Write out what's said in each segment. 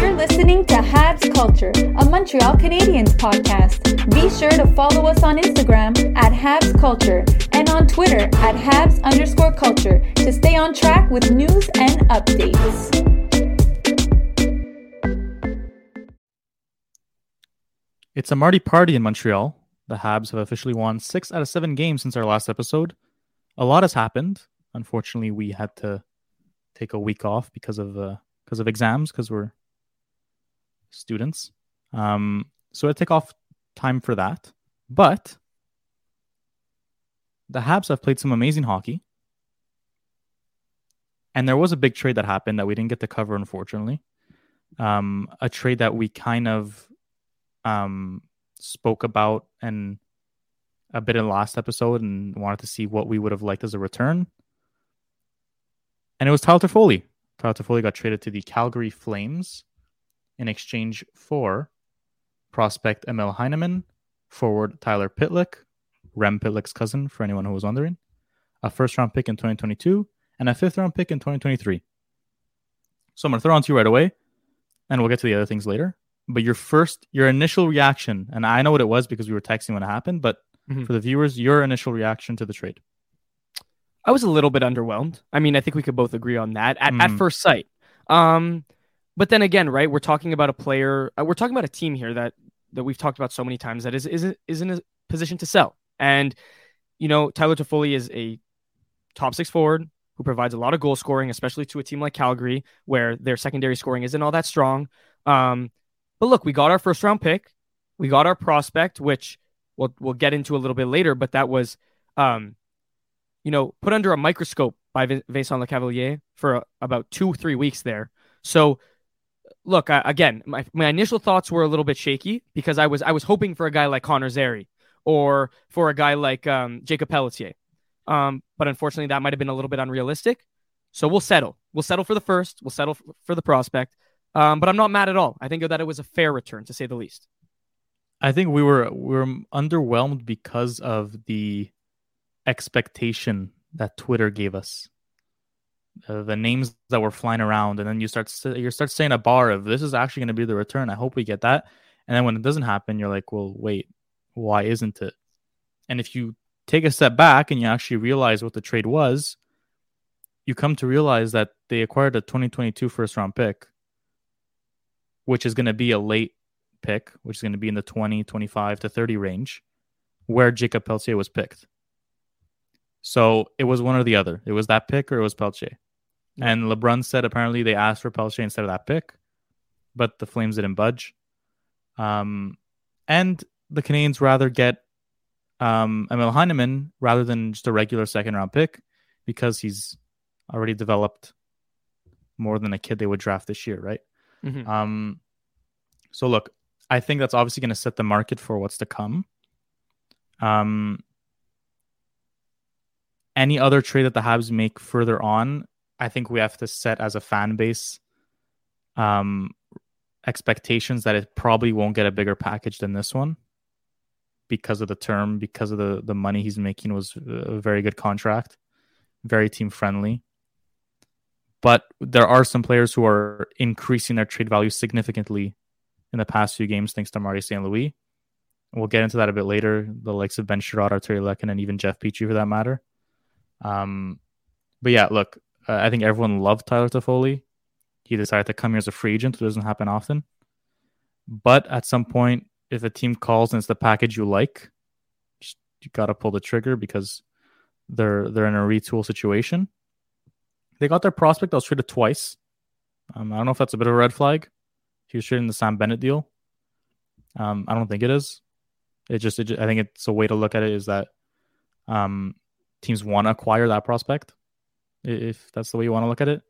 You're listening to Habs Culture, a Montreal Canadiens podcast. Be sure to follow us on Instagram at Habs Culture and on Twitter at Habs_culture to stay on track with news and updates. It's a Marty party in Montreal. The Habs have officially won 6 out of 7 games since our last episode. A lot has happened. Unfortunately, we had to take a week off because of exams, because we're students. So I take off time for that. But the Habs have played some amazing hockey. And there was a big trade that happened that we didn't get to cover, unfortunately. A trade that we kind of spoke about and a bit in the last episode and wanted to see what we would have liked as a return. And it was Tyler Toffoli. Tyler Toffoli got traded to the Calgary Flames in exchange for prospect Emil Heineman, forward Tyler Pitlick, Rem Pitlick's cousin, for anyone who was wondering, a first-round pick in 2022, and a fifth-round pick in 2023. So I'm going to throw on to you right away, and we'll get to the other things later. But your initial reaction, and I know what it was because we were texting when it happened, but for the viewers, your initial reaction to the trade. I was a little bit underwhelmed. I mean, I think we could both agree on that at first sight. But then again, right, we're talking about a player, we're talking about a team here that we've talked about so many times that is in a position to sell. And, you know, Tyler Toffoli is a top six forward who provides a lot of goal scoring, especially to a team like Calgary, where their secondary scoring isn't all that strong. But look, we got our first round pick. We got our prospect, which we'll get into a little bit later. But that was, put under a microscope by Vincent Lecavalier for about 2-3 weeks there. So look, again, my initial thoughts were a little bit shaky because I was hoping for a guy like Connor Zary or for a guy like Jacob Pelletier. But unfortunately, that might have been a little bit unrealistic. So we'll settle. We'll settle for the first. We'll settle for the prospect. But I'm not mad at all. I think that it was a fair return, to say the least. I think we were underwhelmed because of the expectation that Twitter gave us. The names that were flying around, and then you start saying a bar of this is actually going to be the return. I hope we get that. And then when it doesn't happen, you're like, well, wait, why isn't it? And if you take a step back and you actually realize what the trade was, you come to realize that they acquired a 2022 first-round pick, which is going to be a late pick, which is going to be in the 20, 25 to 30 range, where Jacob Pelletier was picked. So it was one or the other. It was that pick or it was Pelletier. Yeah. And Lebrun said apparently they asked for Pelletier instead of that pick, but the Flames didn't budge. And the Canadiens rather get Emil Heineman rather than just a regular second-round pick because he's already developed more than a kid they would draft this year, right? Mm-hmm. So look, I think that's obviously going to set the market for what's to come. Any other trade that the Habs make further on, I think we have to set as a fan base expectations that it probably won't get a bigger package than this one because of the term, because of the money he's making was a very good contract, very team friendly. But there are some players who are increasing their trade value significantly in the past few games, thanks to Marty St. Louis. And we'll get into that a bit later. The likes of Ben Chiarot, Arturi Lehkonen, and even Jeff Petrie, for that matter. But yeah, look, I think everyone loved Tyler Toffoli. He decided to come here as a free agent, which doesn't happen often. But at some point, if a team calls and it's the package you like, you got to pull the trigger because they're in a retool situation. They got their prospect that was traded twice. I don't know if that's a bit of a red flag. He was trading the Sam Bennett deal. I don't think it is. It just I think it's a way to look at it is that teams want to acquire that prospect, if that's the way you want to look at it.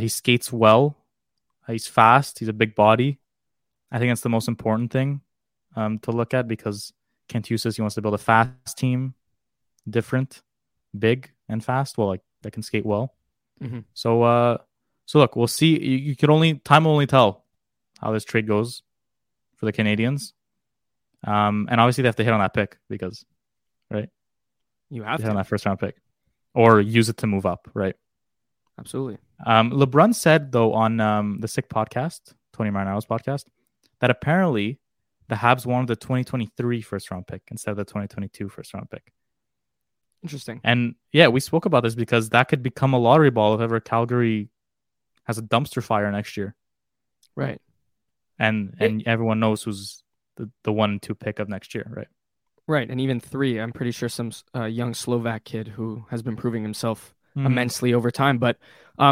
He skates well. He's fast. He's a big body. I think that's the most important thing to look at because Kent Hughes says he wants to build a fast team, different, big, and fast. Well, like that can skate well. Mm-hmm. So look, we'll see. You can only time will only tell how this trade goes for the Canadiens, and obviously they have to hit on that pick because, right? You have to hit on that first round pick, or use it to move up, right? Absolutely. LeBrun said though on the Sick podcast Tony Marinaro's podcast, that apparently the Habs wanted the 2023 first-round pick instead of the 2022 first-round pick. Interesting. And yeah, we spoke about this because that could become a lottery ball if ever Calgary has a dumpster fire next year. Right. And everyone knows who's the 1 and 2 pick of next year, right? Right, and even 3. I'm pretty sure some young Slovak kid who has been proving himself immensely over time. But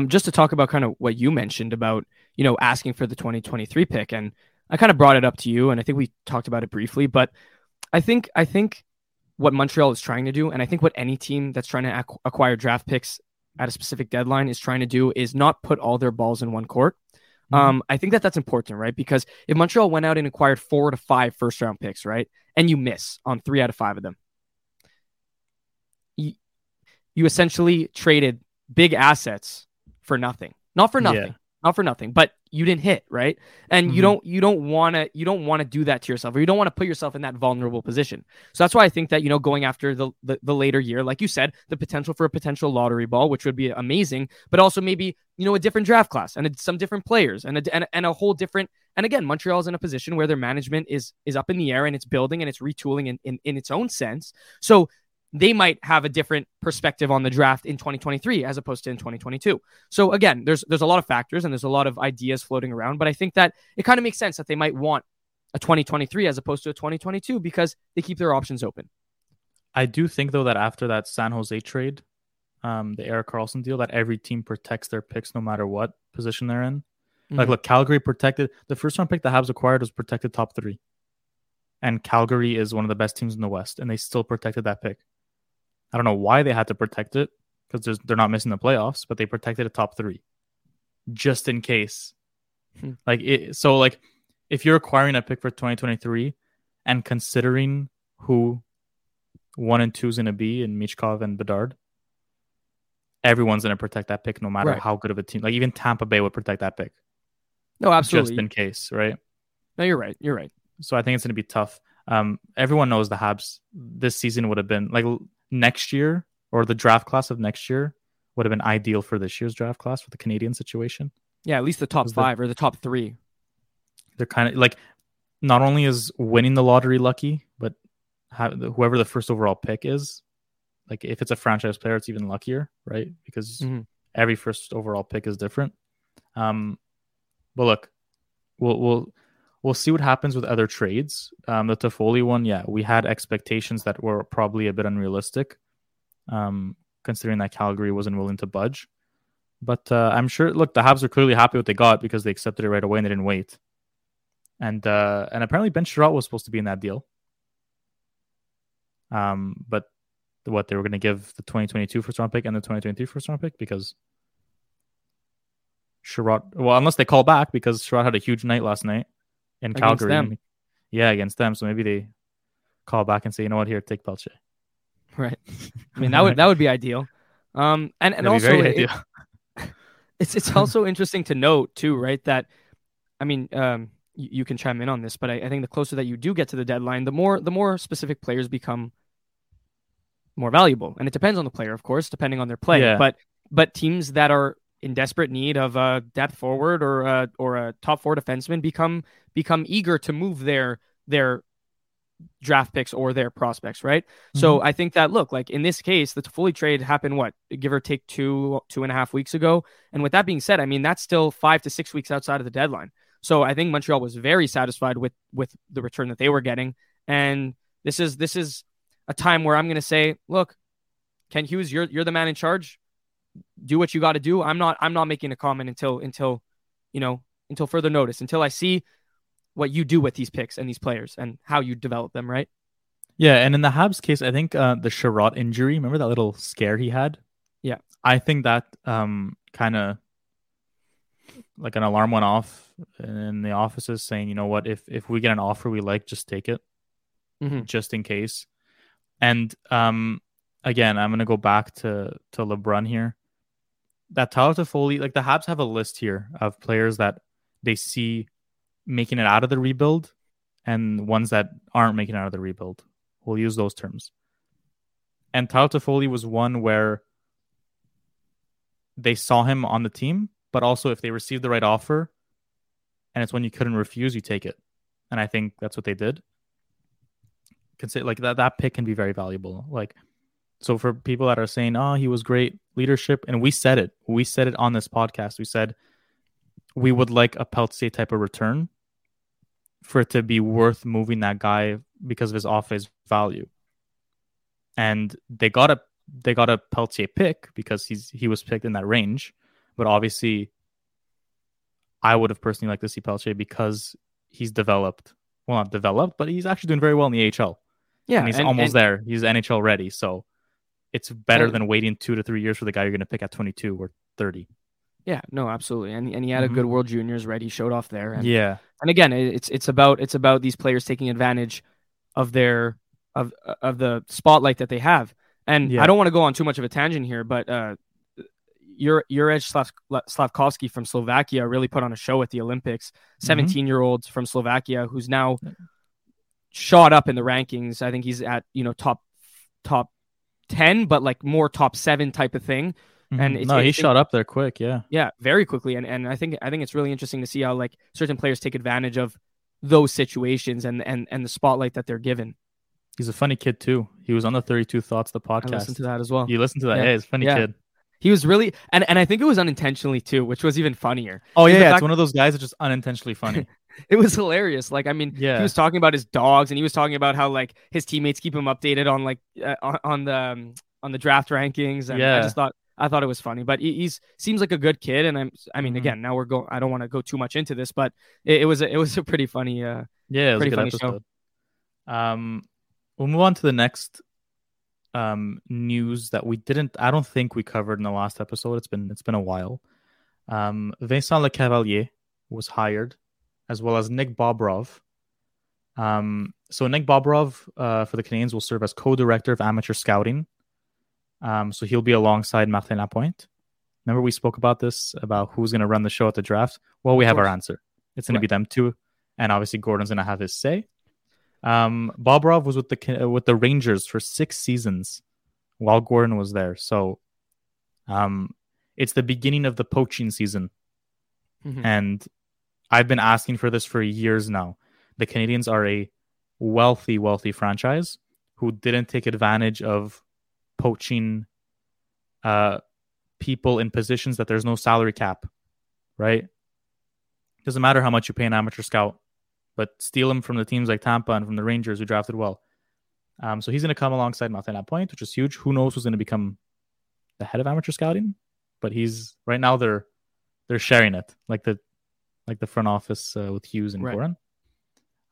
just to talk about kind of what you mentioned about, you know, asking for the 2023 pick, and I kind of brought it up to you, and I think we talked about it briefly, but I think what Montreal is trying to do, and I think what any team that's trying to acquire draft picks at a specific deadline is trying to do, is not put all their balls in one court. Mm-hmm. I think that's important, right? Because if Montreal went out and acquired 4 to 5 first round picks, right, and you miss on 3 out of 5 of them, you essentially traded big assets for nothing. Not for nothing, but you didn't hit, right? And mm-hmm. you don't want to do that to yourself, or you don't want to put yourself in that vulnerable position. So that's why I think that, you know, going after the later year, like you said, the potential for a potential lottery ball, which would be amazing, but also maybe, you know, a different draft class and some different players and a whole different. And again, Montreal is in a position where their management is up in the air, and it's building and it's retooling in its own sense. So they might have a different perspective on the draft in 2023 as opposed to in 2022. So again, there's a lot of factors and there's a lot of ideas floating around, but I think that it kind of makes sense that they might want a 2023 as opposed to a 2022 because they keep their options open. I do think, though, that after that San Jose trade, the Erik Karlsson deal, that every team protects their picks no matter what position they're in. Mm-hmm. Like, look, Calgary protected. The first round pick the Habs acquired was protected top 3. And Calgary is one of the best teams in the West, and they still protected that pick. I don't know why they had to protect it, because they're not missing the playoffs, but they protected a top 3 just in case. So if you're acquiring a pick for 2023 and considering who 1 and 2 is going to be in Michkov and Bedard, everyone's going to protect that pick no matter how good of a team. Like, even Tampa Bay would protect that pick. No, absolutely. Just in case, right? No, you're right. So I think it's going to be tough. Everyone knows the Habs this season would have been like... next year, or the draft class of next year, would have been ideal for this year's draft class for the Canadian situation. Yeah, at least the top 5 or the top 3. They're kind of like, not only is winning the lottery lucky, but whoever the first overall pick is, like if it's a franchise player, it's even luckier, right? Because every first overall pick is different. But look, we'll see what happens with other trades. The Toffoli one, we had expectations that were probably a bit unrealistic, considering that Calgary wasn't willing to budge. But I'm sure, look, the Habs are clearly happy what they got because they accepted it right away and they didn't wait. And apparently Ben Chiarot was supposed to be in that deal. But they were going to give the 2022 first-round pick and the 2023 first-round pick because Chiarot... Well, unless they call back, because Chiarot had a huge night last night. In Calgary. Against them. So maybe they call back and say, you know what, here, take Pelletier. Right. I mean, that would be ideal. And also it's also interesting to note too, right? That, I mean, you can chime in on this, but I think the closer that you do get to the deadline, the more specific players become more valuable. And it depends on the player, of course, depending on their play. Yeah. But teams that are in desperate need of a depth forward or a top 4 defenseman become eager to move their draft picks or their prospects, right? Mm-hmm. So I think that, look, like in this case, the Toffoli trade happened, what, give or take 2.5 weeks ago. And with that being said, I mean, that's still 5 to 6 weeks outside of the deadline. So I think Montreal was very satisfied with the return that they were getting. And this is a time where I'm going to say, look, Kent Hughes, you're the man in charge. Do what you got to do. I'm not making a comment until further notice, until I see what you do with these picks and these players and how you develop them, right? Yeah, and in the Habs case, I think the Chiarot injury, remember that little scare he had? Yeah. I think that kind of like an alarm went off in the offices saying, you know what, if we get an offer we like, just take it, just in case. And again, I'm going to go back to Lebrun here. That Tyler Toffoli, like the Habs have a list here of players that they see making it out of the rebuild and ones that aren't making it out of the rebuild. We'll use those terms. And Tyler Toffoli was one where they saw him on the team, but also if they received the right offer and it's when you couldn't refuse, you take it. And I think that's what they did. Consider like that pick can be very valuable. Like, so for people that are saying, oh, he was great leadership, and we said it on this podcast. We said we would like a Pelletier type of return for it to be worth moving that guy because of his off-ice value. And they got a Pelletier pick because he was picked in that range. But obviously, I would have personally liked to see Pelletier because he's developed. Well, not developed, but he's actually doing very well in the AHL. Yeah, and he's almost there. He's NHL ready, so it's better than waiting 2 to 3 years for the guy you're going to pick at 22 or 30. Yeah, no, absolutely. And he had a good World Juniors ready. He showed off there. And, yeah. And again, it's about these players taking advantage of their of the spotlight that they have. And yeah. I don't want to go on too much of a tangent here, but Juraj Slavkovsky from Slovakia really put on a show at the Olympics. 17-year-old from Slovakia who's now shot up in the rankings. I think he's at top 10, but like more top 7 type of thing. And he shot up there quick, yeah, very quickly. And I think it's really interesting to see how like certain players take advantage of those situations and the spotlight that they're given. He's a funny kid too. He was on the 32 Thoughts, the podcast. I listened to that as well. You listened to that? Yeah, he's a funny kid. He was really, and I think it was unintentionally too, which was even funnier. Oh yeah, it's one of those guys that's just unintentionally funny. It was hilarious. Like, I mean, he was talking about his dogs, and he was talking about how like his teammates keep him updated on like on the draft rankings. And I just thought it was funny. But he seems like a good kid, and I mean, again, now we're going. I don't want to go too much into this, but it was a pretty funny, it was a good episode. Show. We'll move on to the next. News that I don't think we covered in the last episode. It's been a while. Vincent Lecavalier was hired, as well as Nick Bobrov. So Nick Bobrov for the Canadiens will serve as co-director of amateur scouting. So he'll be alongside Martin Lapointe. Remember we spoke about this, about who's going to run the show at the draft? Well, we have our answer. It's going to be them two, and obviously Gordon's going to have his say. Bobrov was with the Rangers for 6 seasons while Gordon was there. So it's the beginning of the poaching season. And I've been asking for this for years now. The Canadiens are a wealthy, wealthy franchise who didn't take advantage of poaching people in positions that there's no salary cap, right? Doesn't matter how much you pay an amateur scout. But steal him from the teams like Tampa and from the Rangers who drafted well. So he's going to come alongside Martin Lapointe, which is huge. Who knows who's going to become the head of amateur scouting? But he's right now they're sharing it, like the front office with Hughes and Gordon.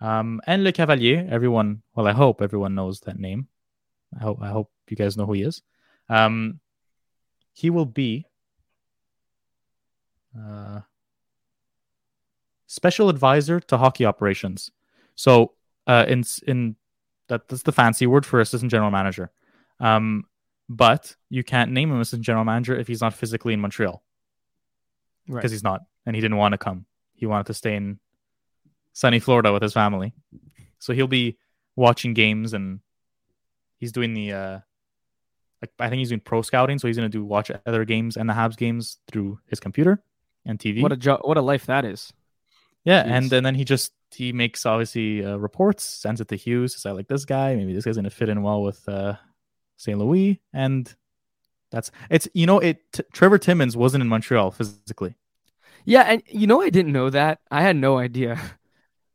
And Lecavalier, everyone. Well, I hope everyone knows that name. I hope you guys know who he is. He will be. Special advisor to hockey operations. So that's the fancy word for assistant general manager. But you can't name him assistant general manager if he's not physically in Montreal. Right. Because he's not. And he didn't want to come. He wanted to stay in sunny Florida with his family. So he'll be watching games, and he's doing the... I think he's doing pro scouting, so he's going to watch other games and the Habs games through his computer and TV. What a life that is. Yeah, and then he makes obviously reports, sends it to Hughes. Says, I like this guy. Maybe this guy's going to fit in well with St. Louis. And Trevor Timmins wasn't in Montreal physically. Yeah, and I didn't know that. I had no idea.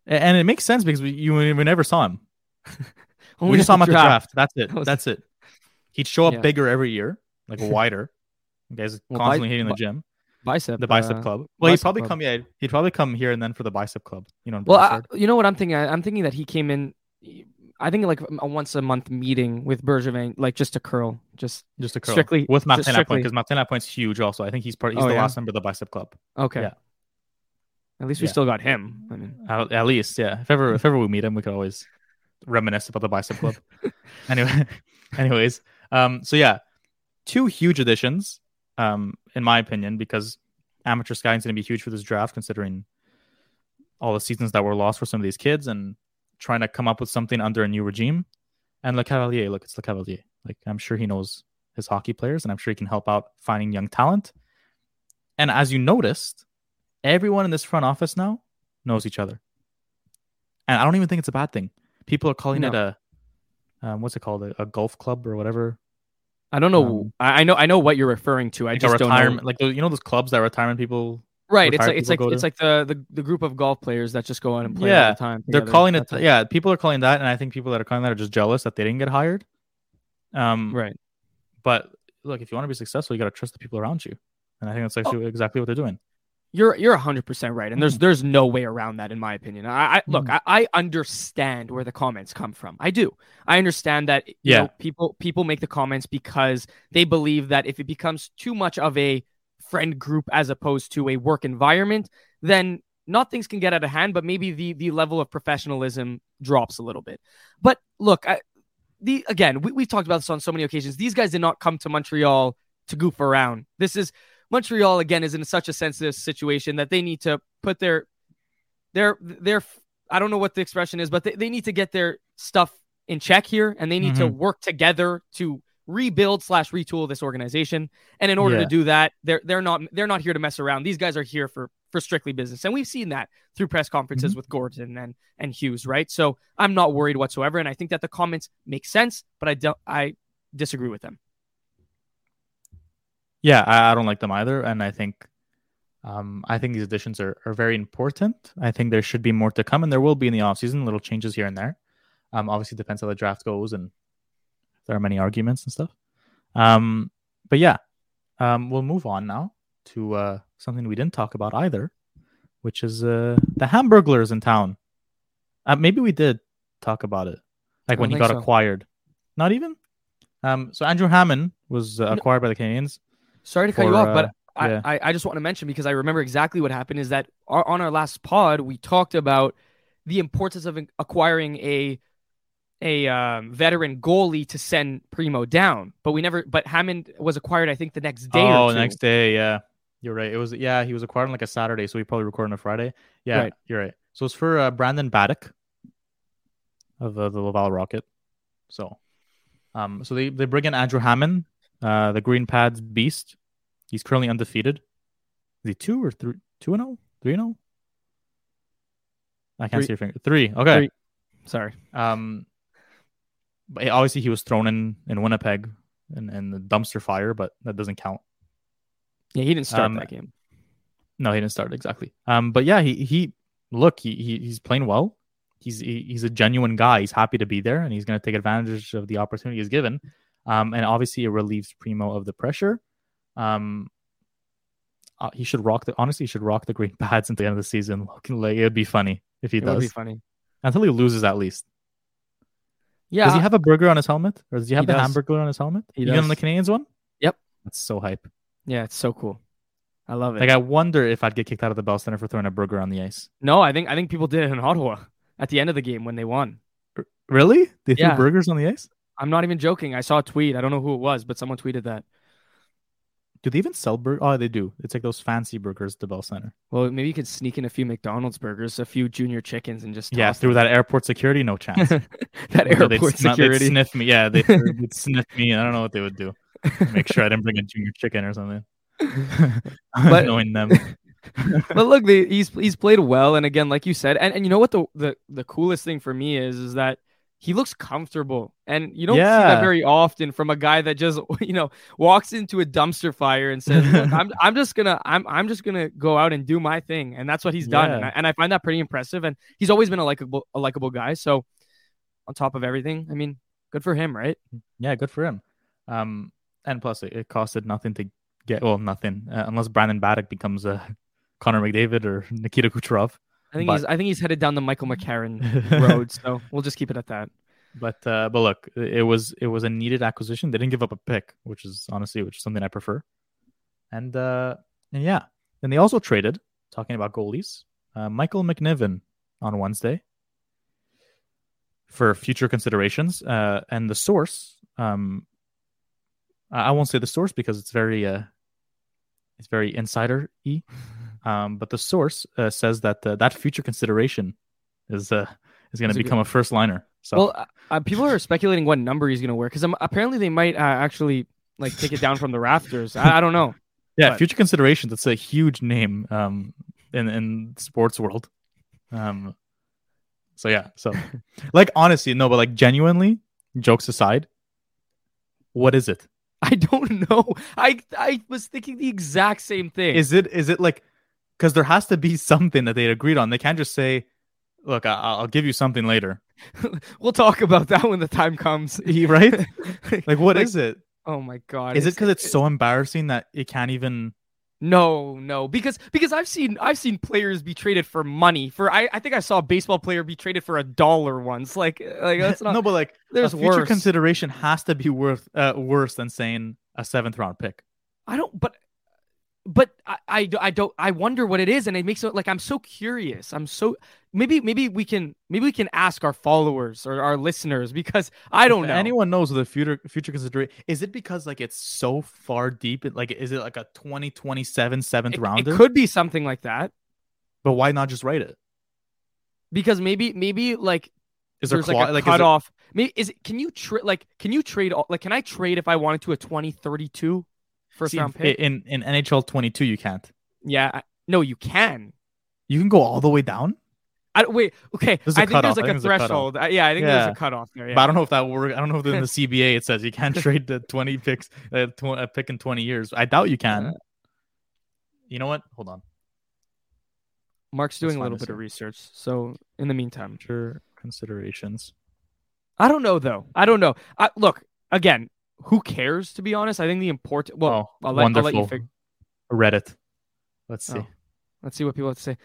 And it makes sense because we never saw him. We just saw him at the draft. That's it. That's it. He'd show up bigger every year, like wider. You guys constantly hitting the gym. Bicep, the Bicep Club. Well, he'd probably come here and then for the Bicep Club. What I'm thinking? I'm thinking that he came in. I think like a once a month meeting with Bergevin, like just to curl, strictly with Martin Lapointe, because Martin Lapointe's huge. Also, I think he's the last member of the Bicep Club. Okay. Yeah. At least we still got him. I mean, at least, yeah. If ever we meet him, we could always reminisce about the Bicep Club. Anyways, so yeah, 2 huge additions. In my opinion, because amateur scouting is going to be huge for this draft, considering all the seasons that were lost for some of these kids and trying to come up with something under a new regime. And Lecavalier, it's Lecavalier. Like, I'm sure he knows his hockey players, and I'm sure he can help out finding young talent. And as you noticed, everyone in this front office now knows each other. And I don't even think it's a bad thing. People are calling it a, what's it called? A golf club or whatever. I don't know. I know what you're referring to. I like just don't know. Like, you know, those clubs that retirement people. Right. It's like the group of golf players that just go out and play all the time. Together. They're calling it. Yeah. People are calling that. And I think people that are calling that are just jealous that they didn't get hired. Right. But look, if you want to be successful, you got to trust the people around you. And I think that's actually exactly what they're doing. You're 100% right. And there's no way around that, in my opinion. I understand where the comments come from. I do. I understand that you know, people make the comments because they believe that if it becomes too much of a friend group as opposed to a work environment, then not things can get out of hand, but maybe the level of professionalism drops a little bit. But look, we've talked about this on so many occasions. These guys did not come to Montreal to goof around. Montreal again is in such a sensitive situation that they need to put their I don't know what the expression is, but they need to get their stuff in check here, and they need to work together to rebuild / retool this organization. And in order to do that, they're not here to mess around. These guys are here for strictly business, and we've seen that through press conferences with Gordon and Hughes, right? So I'm not worried whatsoever, and I think that the comments make sense, but I disagree with them. Yeah, I don't like them either, and I think these additions are very important. I think there should be more to come, and there will be in the offseason, little changes here and there. Obviously, it depends how the draft goes, and there are many arguments and stuff. But we'll move on now to something we didn't talk about either, which is the Hamburglers in town. Maybe we did talk about it, like when he got acquired. Not even? So Andrew Hammond was acquired by the Canadiens. Sorry to cut you off, but I just want to mention, because I remember exactly what happened, is that on our last pod, we talked about the importance of acquiring a veteran goalie to send Primo down. But Hammond was acquired, I think, the next day or two. Oh, next day, yeah. You're right. It was, he was acquired on like a Saturday, so we probably recorded on a Friday. Yeah, right. You're right. So it's for Brandon Baddock of the Laval Rocket. So, they bring in Andrew Hammond, the Green Pads beast. He's currently undefeated. Is he 2-0? 3-0? I can't see your finger. 3. Okay. 3. Sorry. But obviously he was thrown in Winnipeg in the dumpster fire, but that doesn't count. Yeah, he didn't start that game. No, he didn't start, exactly. But yeah, he's playing well. He's a genuine guy. He's happy to be there, and he's going to take advantage of the opportunity he's given. And obviously it relieves Primo of the pressure. He should rock the green pads at the end of the season. Like, it'd be funny if he does. It would be funny. Until he loses, at least. Yeah. Does he have a burger on his helmet? Or does he have the hamburger on his helmet? He does. You on the Canadiens one? Yep. That's so hype. Yeah, it's so cool. I love it. Like, I wonder if I'd get kicked out of the Bell Center for throwing a burger on the ice. No, I think people did it in Ottawa at the end of the game when they won. Really? They threw burgers on the ice? I'm not even joking. I saw a tweet. I don't know who it was, but someone tweeted that. Do they even sell burgers? Oh, they do. It's like those fancy burgers at the Bell Center. Well, maybe you could sneak in a few McDonald's burgers, a few Junior Chickens, and just through that airport security, no chance. They'd sniff me. Yeah, they'd sniff me. I don't know what they would do. Make sure I didn't bring a Junior Chicken or something. But knowing them. But look, he's played well, and again, like you said, and you know what the coolest thing for me is that he looks comfortable, and you don't see that very often from a guy that just, you know, walks into a dumpster fire and says, look, I'm just gonna go out and do my thing. And that's what he's done. And I find that pretty impressive. And he's always been a likable guy. So on top of everything, I mean, good for him, right? Yeah. Good for him. And plus it costed nothing to get, unless Brandon Baddock becomes Connor McDavid or Nikita Kucherov. I think he's headed down the Michael McCarron road, so we'll just keep it at that. But look, it was a needed acquisition. They didn't give up a pick, which is something I prefer. And they also traded. Talking about goalies, Michael McNiven on Wednesday for future considerations. And the source, I won't say the source because it's very insider-y. But the source says that that future consideration is going to become a first liner. So, well, people are speculating what number he's going to wear, because apparently they might actually like take it down from the rafters. I don't know. Yeah, future consideration. That's a huge name in the sports world. So yeah, so like honestly, no, but like genuinely, jokes aside, what is it? I don't know. I was thinking the exact same thing. Is it like, because there has to be something that they agreed on. They can't just say, look, I'll give you something later. We'll talk about that when the time comes. Right? Like, what is it? Oh my God. Is it because it's so embarrassing that it can't even... No, because I've seen players be traded for money. I think I saw a baseball player be traded for $1 once. Like that's not. No, but like there's a future consideration has to be worth worse than saying a 7th round pick. I don't, but I don't. I wonder what it is, and it makes it like I'm so curious. I'm so maybe we can ask our followers or our listeners because I don't know. Anyone knows the future consideration? Is it because like it's so far deep? Like is it like a 2027 7th rounder? It could be something like that. But why not just write it? Because maybe like is there like a cutoff? Maybe can I trade if I wanted to a 2032? First round pick in NHL 22, you can't. Yeah, no, you can. You can go all the way down. Wait. Okay, I think there's a threshold. There's a cutoff there. Yeah. But I don't know if that works. I don't know if in the CBA it says you can't trade the 20 picks, a pick in 20 years. I doubt you can. You know what? Hold on. Mark's doing a little bit of research. So in the meantime, future considerations. I don't know though. Look again. Who cares, to be honest? I think the important... Well, I'll let you figure... Reddit. Let's see. Oh, let's see what people have to say.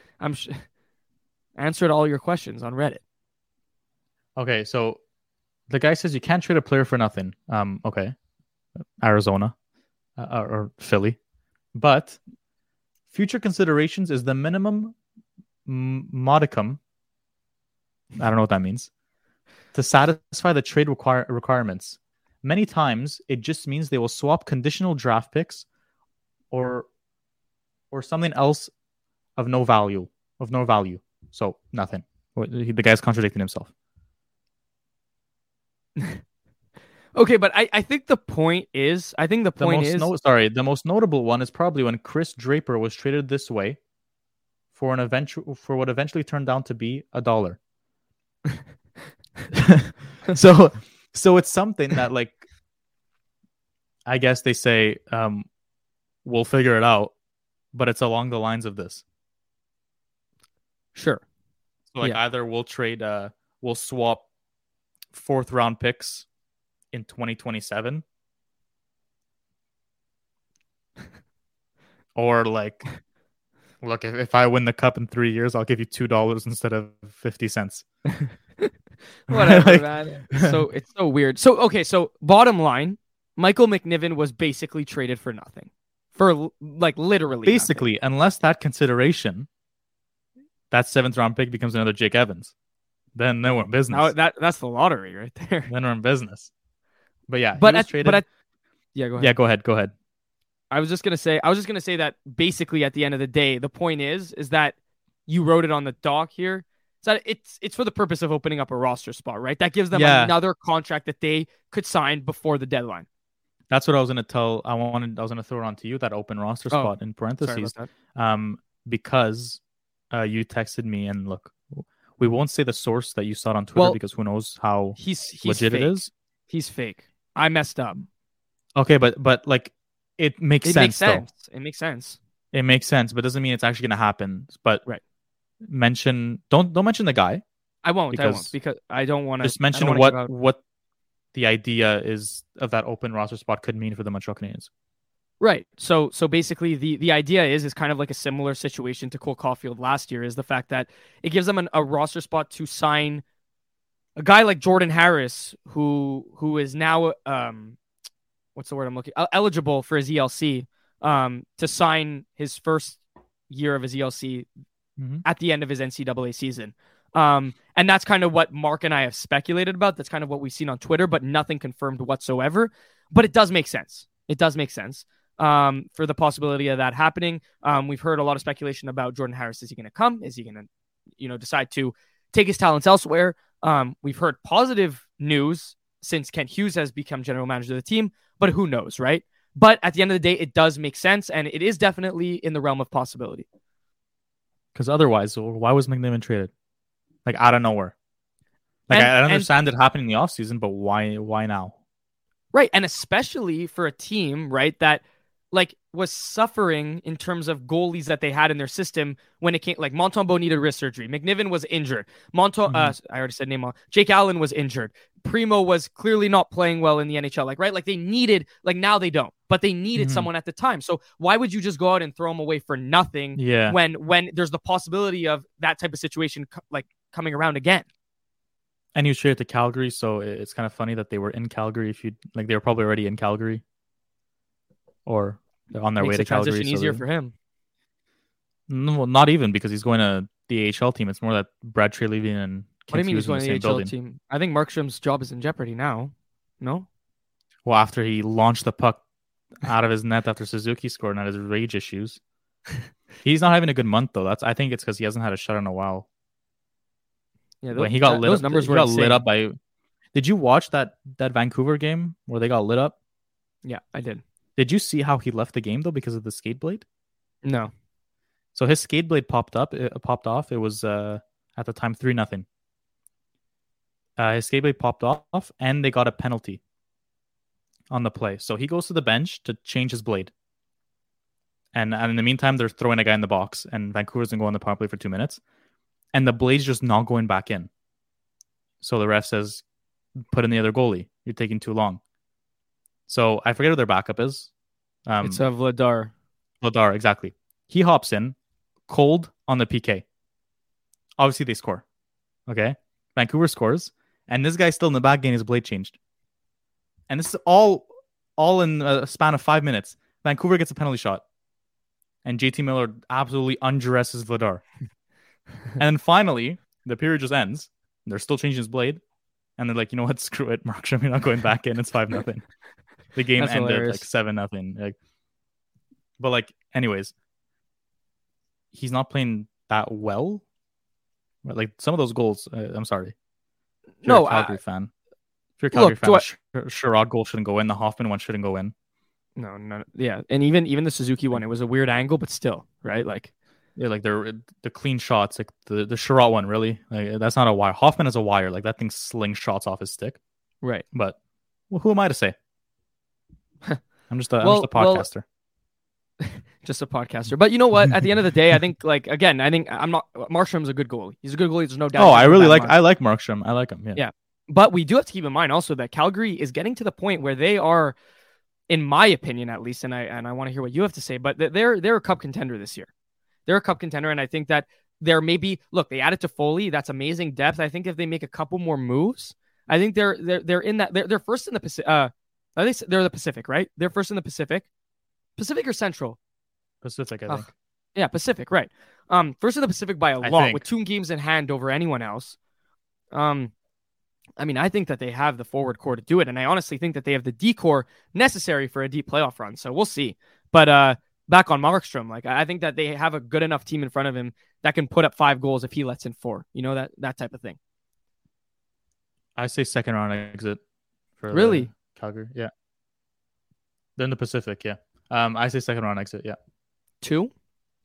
Answered all your questions on Reddit. Okay, so the guy says you can't trade a player for nothing. Okay. Arizona or Philly. But future considerations is the minimum modicum. I don't know what that means. To satisfy the trade requirements. Many times, it just means they will swap conditional draft picks or something else of no value. So, nothing. The guy's contradicting himself. Okay, but I think the point is... the most notable one is probably when Chris Draper was traded this way for what eventually turned out to be $1. So it's something that, like, I guess they say, we'll figure it out, but it's along the lines of this. Sure. So, like, either we'll trade, we'll swap 4th round picks in 2027, or like, look, if I win the cup in 3 years, I'll give you $2 instead of 50 cents. Whatever, like, man. So it's so weird. So okay, so bottom line, Michael McNiven was basically traded for nothing, for like literally basically nothing. Unless that consideration, that 7th round pick becomes another Jake Evans, then we're in business. That's the lottery right there. Then we're in business. But yeah, go ahead. I was just gonna say that basically at the end of the day, the point is that you wrote it on the dock here. So it's for the purpose of opening up a roster spot, right? That gives them another contract that they could sign before the deadline. That's what I was going to tell. I was going to throw it on to you, that open roster spot in parentheses, because you texted me, and look, we won't say the source that you saw it on Twitter because who knows how legit it is. He's fake. I messed up. Okay, but like it makes sense, but doesn't mean it's actually going to happen. But right. Don't mention the guy. I won't because I don't want to. Just mention what the idea is of that open roster spot could mean for the Montreal Canadiens. Right. So basically, the idea is kind of like a similar situation to Cole Caulfield last year. Is the fact that it gives them a roster spot to sign a guy like Jordan Harris, who is now eligible for his ELC, to sign his first year of his ELC. Mm-hmm. At the end of his NCAA season. And that's kind of what Mark and I have speculated about. That's kind of what we've seen on Twitter, but nothing confirmed whatsoever. But it does make sense. For the possibility of that happening. We've heard a lot of speculation about Jordan Harris. Is he going to come? Is he going to, decide to take his talents elsewhere? We've heard positive news since Kent Hughes has become general manager of the team, but who knows, right? But at the end of the day, it does make sense, and it is definitely in the realm of possibility. Because otherwise, why was McNiven traded? Like, out of nowhere. Like, and, I understand it happened in the offseason, but why now? Right, and especially for a team, right, that, like, was suffering in terms of goalies that they had in their system when it came, like, Montembeault needed wrist surgery. McNiven was injured. I already said name. Jake Allen was injured. Primo was clearly not playing well in the NHL. Like, right? Like, they needed, like, now they don't, but they needed someone at the time. So why would you just go out and throw them away for nothing when there's the possibility of that type of situation, like, coming around again? And he was traded to Calgary, so it's kind of funny that they were in Calgary. If you like, they were probably already in Calgary, or they're on their way to Calgary. Makes the transition easier for him. No, well, not even because he's going to the AHL team. It's more that Brad Treleaven and Kent Hughes. What do you mean he's going to the AHL team? I think Markstrom's job is in jeopardy now. No. Well, after he launched the puck out of his net after Suzuki scored, and had his rage issues. He's not having a good month though. I think it's because he hasn't had a shot in a while. Yeah, when he got lit up, numbers were lit up by. Did you watch that Vancouver game where they got lit up? Yeah, I did. Did you see how he left the game though because of the skate blade? No. So his skate blade popped off. It was at the time 3-0. His skate blade popped off, and they got a penalty on the play. So he goes to the bench to change his blade, and in the meantime, they're throwing a guy in the box, and Vancouver's gonna go on the power play for 2 minutes. And the blade's just not going back in. So the ref says, put in the other goalie. You're taking too long. So I forget who their backup is. It's a Vladar. Vladar, exactly. He hops in, cold on the PK. Obviously, they score. Okay? Vancouver scores. And this guy's still in the back getting his blade changed. And this is all in a span of 5 minutes. Vancouver gets a penalty shot. And JT Miller absolutely undresses Vladar. And then finally, the period just ends. They're still changing his blade. And they're like, you know what? Screw it, Markstrom. You're not going back in. It's 5-0. The game That's ended hilarious. Like 7-0. Like, but like, anyways, he's not playing that well. Like some of those goals. I'm sorry. If you're a Calgary fan. If you're a Calgary fan, Chiarot goal shouldn't go in. The Hoffman one shouldn't go in. No. Yeah, and even the Suzuki one. It was a weird angle, but still, right? Like. Yeah, like the clean shots, like the Chiarot one, really. Like, that's not a wire. Hoffman is a wire. Like that thing slingshots off his stick. Right. But who am I to say? I'm just a podcaster. Well, just a podcaster. But you know what? At the end of the day, I think Markstrom's a good goalie. He's a good goalie. There's no doubt. Oh, I like Markstrom. I like him. Yeah. But we do have to keep in mind also that Calgary is getting to the point where they are, in my opinion at least, and I want to hear what you have to say, but they're a cup contender this year. They're a cup contender, and I think that there may be... Look, they added Toffoli. That's amazing depth. I think if they make a couple more moves, I think they're in that... They're first in the Pacific. At least they're the Pacific, right? They're first in the Pacific. Pacific or Central? Pacific, I think. Yeah, Pacific, right. First in the Pacific by a lot, with 2 games in hand over anyone else. I mean, I think that they have the forward core to do it, and I honestly think that they have the D core necessary for a deep playoff run, so we'll see. But... back on Markstrom, like I think that they have a good enough team in front of him that can put up 5 goals if he lets in 4. You know, that type of thing. I say second round exit for really Calgary. Yeah, then the Pacific. Yeah, I say second round exit. Yeah, 2.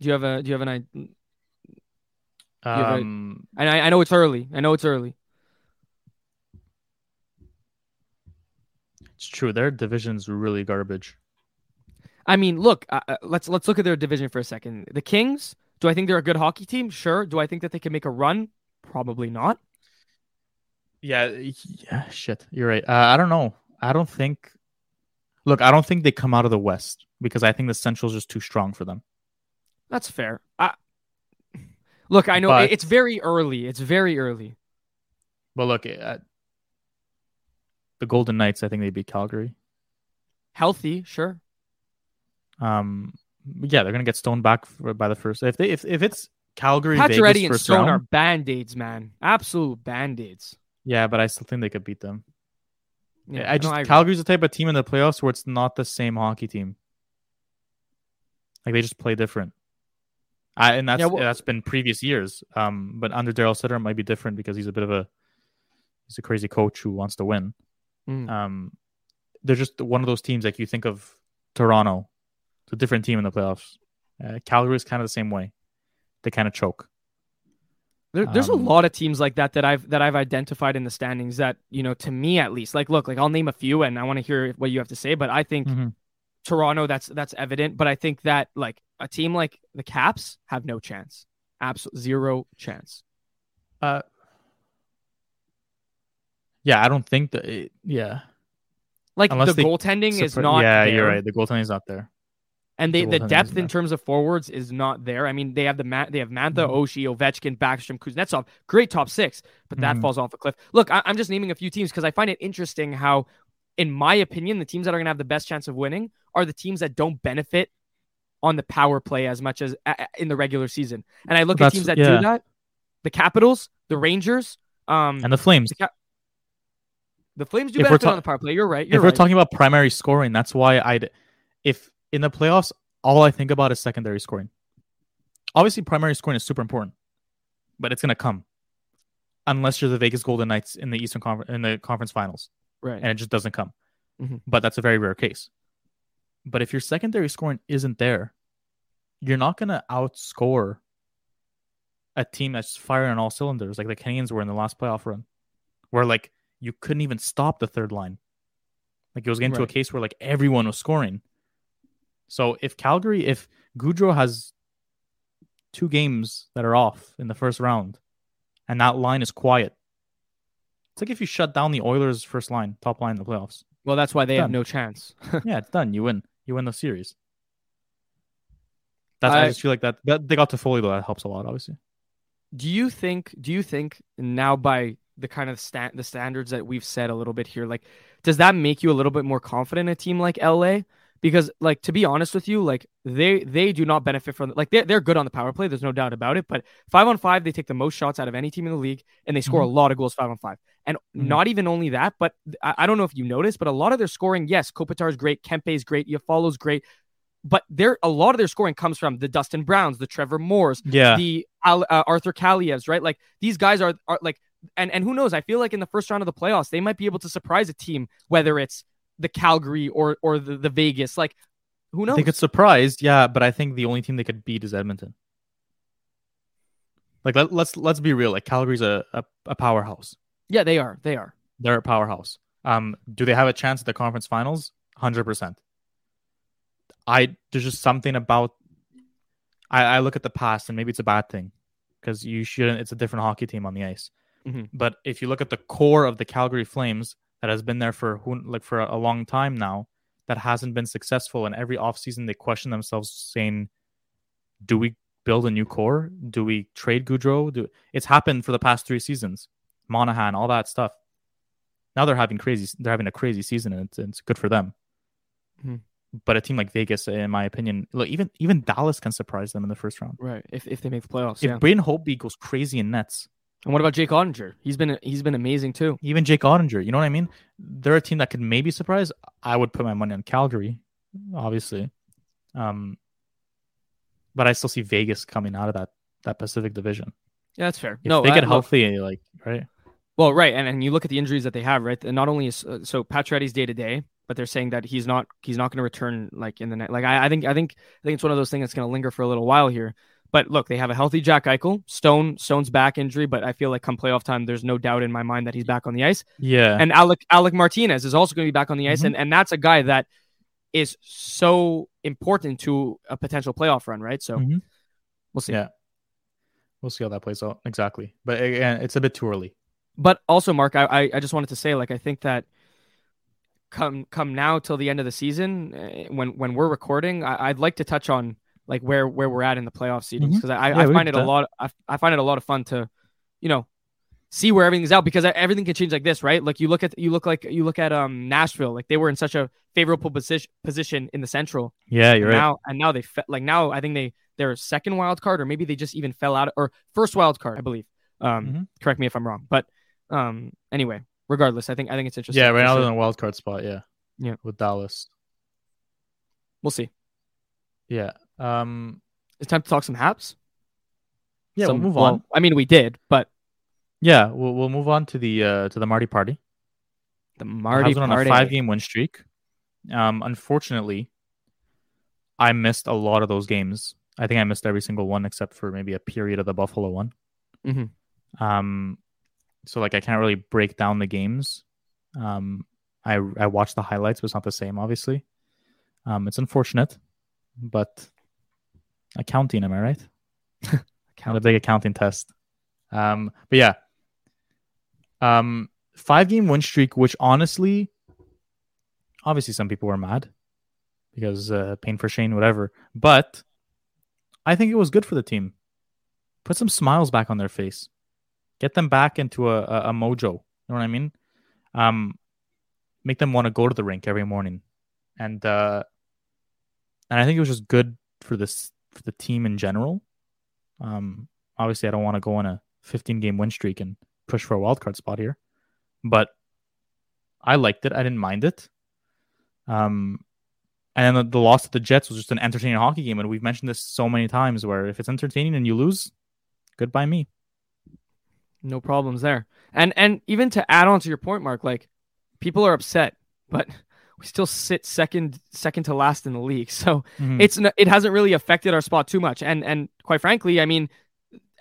Do you have an idea? And I know it's early. It's true. Their division's really garbage. I mean, look, let's look at their division for a second. The Kings, do I think they're a good hockey team? Sure. Do I think that they can make a run? Probably not. Yeah, shit. You're right. I don't know. I don't think they come out of the West because I think the Central's just too strong for them. That's fair. I know it's very early. But look, the Golden Knights, I think they beat Calgary. Healthy, sure. They're gonna get Stone back by the first. If it's Calgary, Pacioretty and Stone round, are band-aids, man, absolute band-aids. Yeah, but I still think they could beat them. Yeah, Calgary's the type of team in the playoffs where it's not the same hockey team. Like they just play different. That's been previous years. But under Daryl Sutter, it might be different because he's a crazy coach who wants to win. They're just one of those teams like you think of Toronto. It's a different team in the playoffs. Calgary is kind of the same way. they kind of choke. There's a lot of teams like that that I've identified in the standings that, you know, to me at least, like I'll name a few and I want to hear what you have to say, but I think Toronto, that's evident. But I think that like a team like the Caps have no chance. Absolute zero chance. Yeah, I don't think that. Like unless the goaltending is not. Yeah, there. You're right. The goaltending is not there. And the depth in terms of forwards is not there. I mean, they have Mantha, Oshie, Ovechkin, Backstrom, Kuznetsov. Great top six, but that falls off a cliff. Look, I'm just naming a few teams because I find it interesting how, in my opinion, the teams that are going to have the best chance of winning are the teams that don't benefit on the power play as much as in the regular season. And I look at teams that do that. The Capitals, the Rangers. And the Flames. The Flames do benefit on the power play. You're right. If we're talking about primary scoring, that's why if in the playoffs, all I think about is secondary scoring. Obviously, primary scoring is super important, but it's going to come unless you're the Vegas Golden Knights in the Eastern Conference in the conference finals, right? And it just doesn't come. But that's a very rare case. But if your secondary scoring isn't there, you're not going to outscore a team that's firing on all cylinders like the Canadiens were in the last playoff run, where like you couldn't even stop the third line. Like it was getting to a case where like everyone was scoring. So if Gaudreau has two games that are off in the first round and that line is quiet, it's like if you shut down the Oilers' first line, top line in the playoffs. Well, that's why they have no chance. Yeah, it's done. You win the series. I just feel like that they got Toffoli, though. That helps a lot, obviously. Do you think now by the kind of the standards that we've set a little bit here, like, does that make you a little bit more confident in a team like LA? Because, like, to be honest with you, like, they do not benefit from... Like, they're good on the power play. There's no doubt about it. But 5-on-5, they take the most shots out of any team in the league, and they score a lot of goals 5-on-5. And not even only that, but I don't know if you noticed, but a lot of their scoring, yes, Kopitar's great, Kempe's great, Iafalo's great, but a lot of their scoring comes from the Dustin Browns, the Trevor Moores, the Arthur Kalievs, right? Like, these guys are like... And who knows? I feel like in the first round of the playoffs, they might be able to surprise a team, whether it's the Calgary or the Vegas. Like, who knows? They could surprise, yeah, but I think the only team they could beat is Edmonton. Like, let's be real. Like, Calgary's a powerhouse. Yeah, they are. They're a powerhouse. Do they have a chance at the conference finals? 100%. There's just something about... I look at the past, and maybe it's a bad thing, because you shouldn't... It's a different hockey team on the ice. But if you look at the core of the Calgary Flames, that has been there for a long time now, that hasn't been successful. And every offseason, they question themselves, saying, do we build a new core? Do we trade Gaudreau? It's happened for the past three seasons. Monahan, all that stuff. Now they're having a crazy season, and it's good for them. But a team like Vegas, in my opinion, look, even Dallas can surprise them in the first round. Right, if they make the playoffs. If Braden Holtby goes crazy in nets. And what about Jake Ottinger? He's been amazing too. Even Jake Ottinger, you know what I mean? They're a team that could maybe surprise. I would put my money on Calgary, obviously, but I still see Vegas coming out of that Pacific Division. Yeah, that's fair. If they get healthy, like, right? Well, right, and you look at the injuries that they have, right? And not only is so Pacioretty's day to day, but they're saying that he's not going to return like in the night. Like I think it's one of those things that's going to linger for a little while here. But look, they have a healthy Jack Eichel. Stone's back injury, but I feel like come playoff time, there's no doubt in my mind that he's back on the ice. Yeah. And Alec Martinez is also going to be back on the ice, and that's a guy that is so important to a potential playoff run, right? So we'll see. Yeah, we'll see how that plays out exactly. But again, it's a bit too early. But also, Mark, I just wanted to say, like, I think that come now till the end of the season, when we're recording, I'd like to touch on, like, where we're at in the playoff seedings, because I find it a lot of fun to, you know, see where everything's out, because everything can change like this, right? Like you look at Nashville, like they were in such a favorable position in the Central. Yeah, you're right. Now they now I think they're second wild card, or maybe they just even fell out, or first wild card, I believe. Correct me if I'm wrong, but anyway, regardless, I think it's interesting. Yeah, right now they're in a wild card spot. Yeah, with Dallas. We'll see. Yeah. It's time to talk some Habs. Yeah, we'll move on. I mean, we did, but yeah, we'll move on to the Marty party. The Marty party on a 5-game win streak. Unfortunately, I missed a lot of those games. I think I missed every single one except for maybe a period of the Buffalo one. Mm-hmm. So like I can't really break down the games. I watched the highlights, but it's not the same, obviously. It's unfortunate, but accounting, am I right? Kind of big accounting test. But yeah. 5-game win streak, which honestly, obviously some people were mad because pain for Shane, whatever. But I think it was good for the team. Put some smiles back on their face. Get them back into a mojo. You know what I mean? Make them want to go to the rink every morning. And I think it was just good for the team in general. Obviously, I don't want to go on a 15-game win streak and push for a wildcard spot here. But I liked it. I didn't mind it. And then the loss to the Jets was just an entertaining hockey game. And we've mentioned this so many times where if it's entertaining and you lose, goodbye me. No problems there. And even to add on to your point, Mark, like people are upset, but we still sit second to last in the league. So it hasn't really affected our spot too much. And quite frankly, I mean,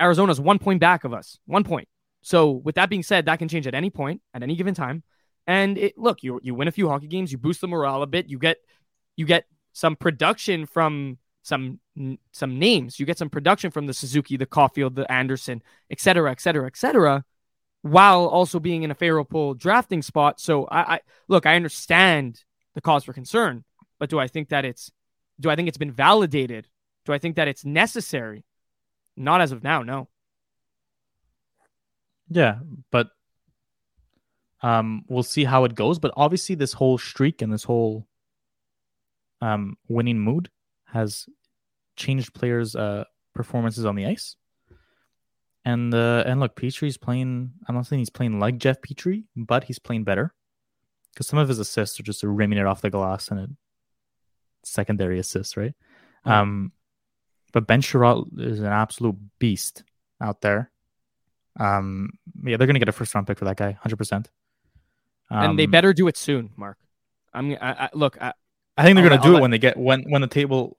Arizona's 1 point back of us, 1 point. So with that being said, that can change at any point, at any given time. And look, you win a few hockey games, you boost the morale a bit, you get some production from some names, you get some production from the Suzuki, the Caulfield, the Anderson, et cetera, et cetera, et cetera, while also being in a favorable drafting spot. So I understand the cause for concern, but do I think it's been validated? Do I think that it's necessary? Not as of now, no. Yeah, but we'll see how it goes. But obviously this whole streak and this whole winning mood has changed players' performances on the ice. And look, Petrie's playing, I'm not saying he's playing like Jeff Petrie, but he's playing better. Because some of his assists are just rimming it off the glass and secondary assists, right? Mm-hmm. But Ben Chiarot is an absolute beast out there. Yeah, they're going to get a first-round pick for that guy, 100%. And they better do it soon, Mark. I think they're going to do it when they get when the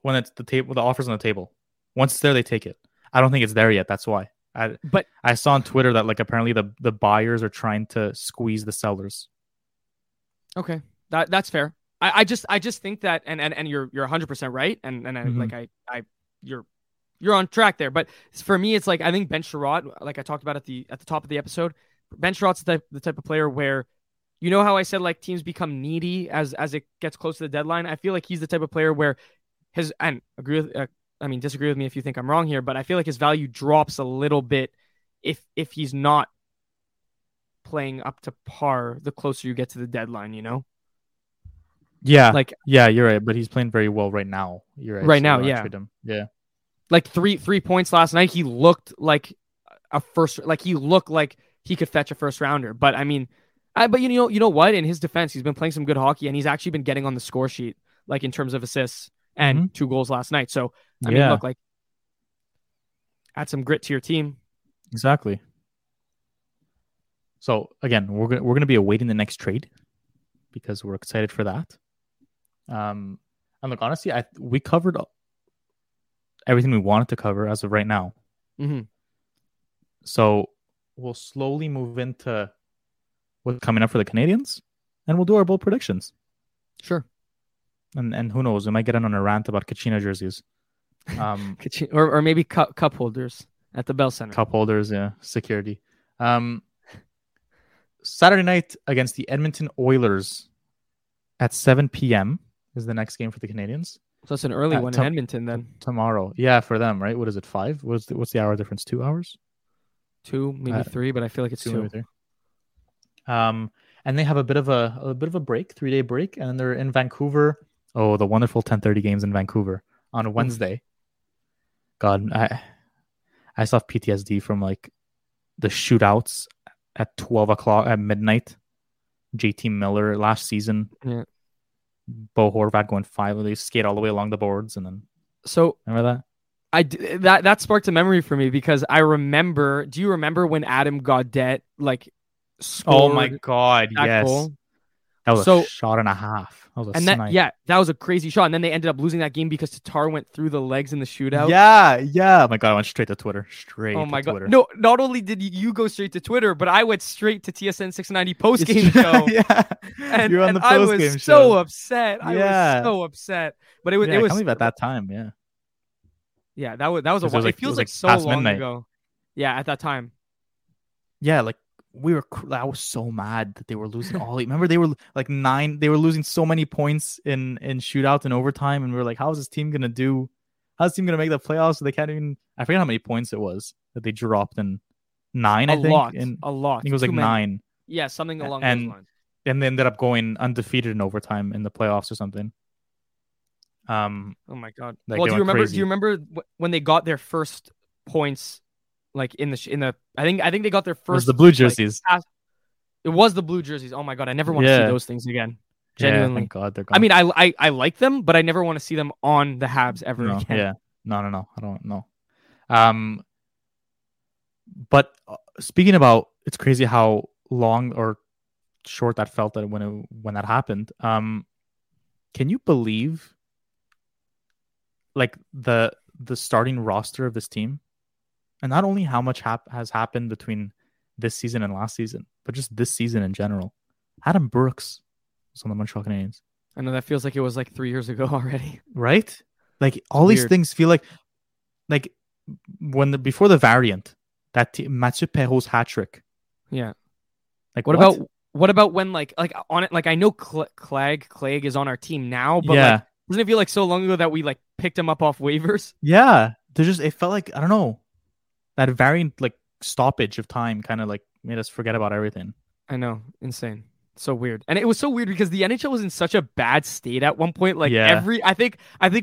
offer's on the table. Once it's there, they take it. I don't think it's there yet. That's why. But I saw on Twitter that like apparently the buyers are trying to squeeze the sellers. Okay, that's fair. I just think that and you're 100% right. And mm-hmm. You're on track there. But for me, it's like I think Ben Chiarot, like I talked about at the top of the episode, Ben Chirot's the type of player where, you know how I said like teams become needy as it gets close to the deadline? I feel like he's the type of player where disagree with me if you think I'm wrong here, but I feel like his value drops a little bit if he's not playing up to par the closer you get to the deadline, you know? Yeah. Yeah, you're right. But he's playing very well right now. You're right. Right now, yeah. Yeah. Like three points last night. He looked like he could fetch a first rounder. But I mean, but you know what? In his defense, he's been playing some good hockey and he's actually been getting on the score sheet, like in terms of assists and 2 goals last night. So I mean, look, like add some grit to your team. Exactly. So again, we're going to be awaiting the next trade because we're excited for that. And look, honestly, we covered everything we wanted to cover as of right now. Mm-hmm. So we'll slowly move into what's coming up for the Canadiens, and we'll do our bold predictions. Sure. And who knows? We might get in on a rant about Kachina jerseys. Or maybe cup holders at the Bell Center. Cup holders, yeah. Security. Saturday night against the Edmonton Oilers at 7 p.m. is the next game for the Canadiens. So that's an early one in Edmonton then. Tomorrow. Yeah, for them, right? What is it, 5? What's the hour difference? 2 hours? 2, maybe 3, but I feel like it's 2. And they have a bit of a break, 3-day break, and they're in Vancouver. Oh, the wonderful 10:30 games in Vancouver on Wednesday. God, I still have PTSD from like the shootouts at 12:00 at midnight. JT Miller last season. Yeah. Bo Horvat going 5. They skate all the way along the boards, and then remember that. That sparked a memory for me because I remember. Do you remember when Adam Gaudette scored? Oh my God! Yes, goal? That That was a shot and a half. That was a snipe. Yeah, that was a crazy shot. And then they ended up losing that game because Tatar went through the legs in the shootout. Yeah. Oh my God, I went straight to Twitter. Straight to Twitter. No, not only did you go straight to Twitter, but I went straight to TSN 690 postgame show. Yeah. And, you're on the postgame show. I was so upset. I was so upset. But it was... I can't believe at that time, yeah. Yeah, that was a while. It feels like so long ago. Yeah, at that time. Yeah, like... I was so mad that they were losing all eight. Remember, they were like nine. They were losing so many points in shootout and overtime, and we were like, "How is this team gonna do? How's this team gonna make the playoffs?" So they can't even. I forget how many points it was that they dropped in nine. I think a lot. I think it was like nine. Yeah, something along those lines. And they ended up going undefeated in overtime in the playoffs or something. Oh my God. Like, well, do you remember when they got their first points? Like in the I think they got their first. It was the blue jerseys. It was the blue jerseys. Oh my God, I never want to see those things again. Genuinely, thank God they're gone. I mean, I like them, but I never want to see them on the Habs ever again. Yeah, no, I don't know. But speaking about, it's crazy how long or short that felt that when that happened. Can you believe like the starting roster of this team? And not only how much has happened between this season and last season, but just this season in general. Adam Brooks was on the Montreal Canadiens. I know that feels like it was like 3 years ago already. Right? Like all these things feel like when before the variant, that Mathieu Perreault's hat trick. Yeah. Like what about when like on it, like I know Clegg is on our team now, but like, doesn't it feel like so long ago that we like picked him up off waivers? Yeah. It felt like, I don't know. That variant like stoppage of time kind of like made us forget about everything. I know. Insane. So weird. And it was so weird because the NHL was in such a bad state at one point. Like I think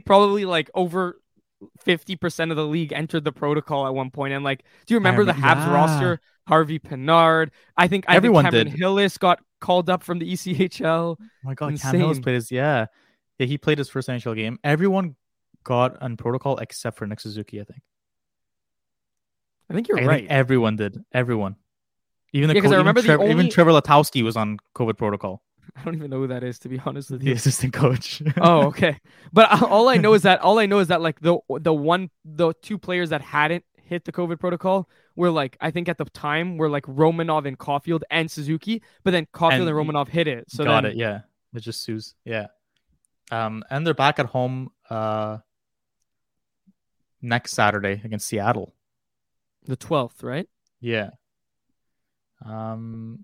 probably like over 50% of the league entered the protocol at one point. And like, do you remember the Habs roster? Harvey Pinard. I think Cameron Hillis got called up from the ECHL. Oh my God. Insane. Cam Hillis played his, he played his first NHL game. Everyone got on protocol except for Nick Suzuki, I think. I think you're right. Everyone did. Everyone. Even the even Trevor Latowski was on COVID protocol. I don't even know who that is, to be honest with you. The assistant coach. Oh, okay. But all I know is that like the two players that hadn't hit the COVID protocol were like, I think at the time were like Romanov and Caulfield and Suzuki, but then Caulfield and Romanov hit it. So yeah. It just sues. Yeah. And they're back at home next Saturday against Seattle. The 12th, right? Yeah. Men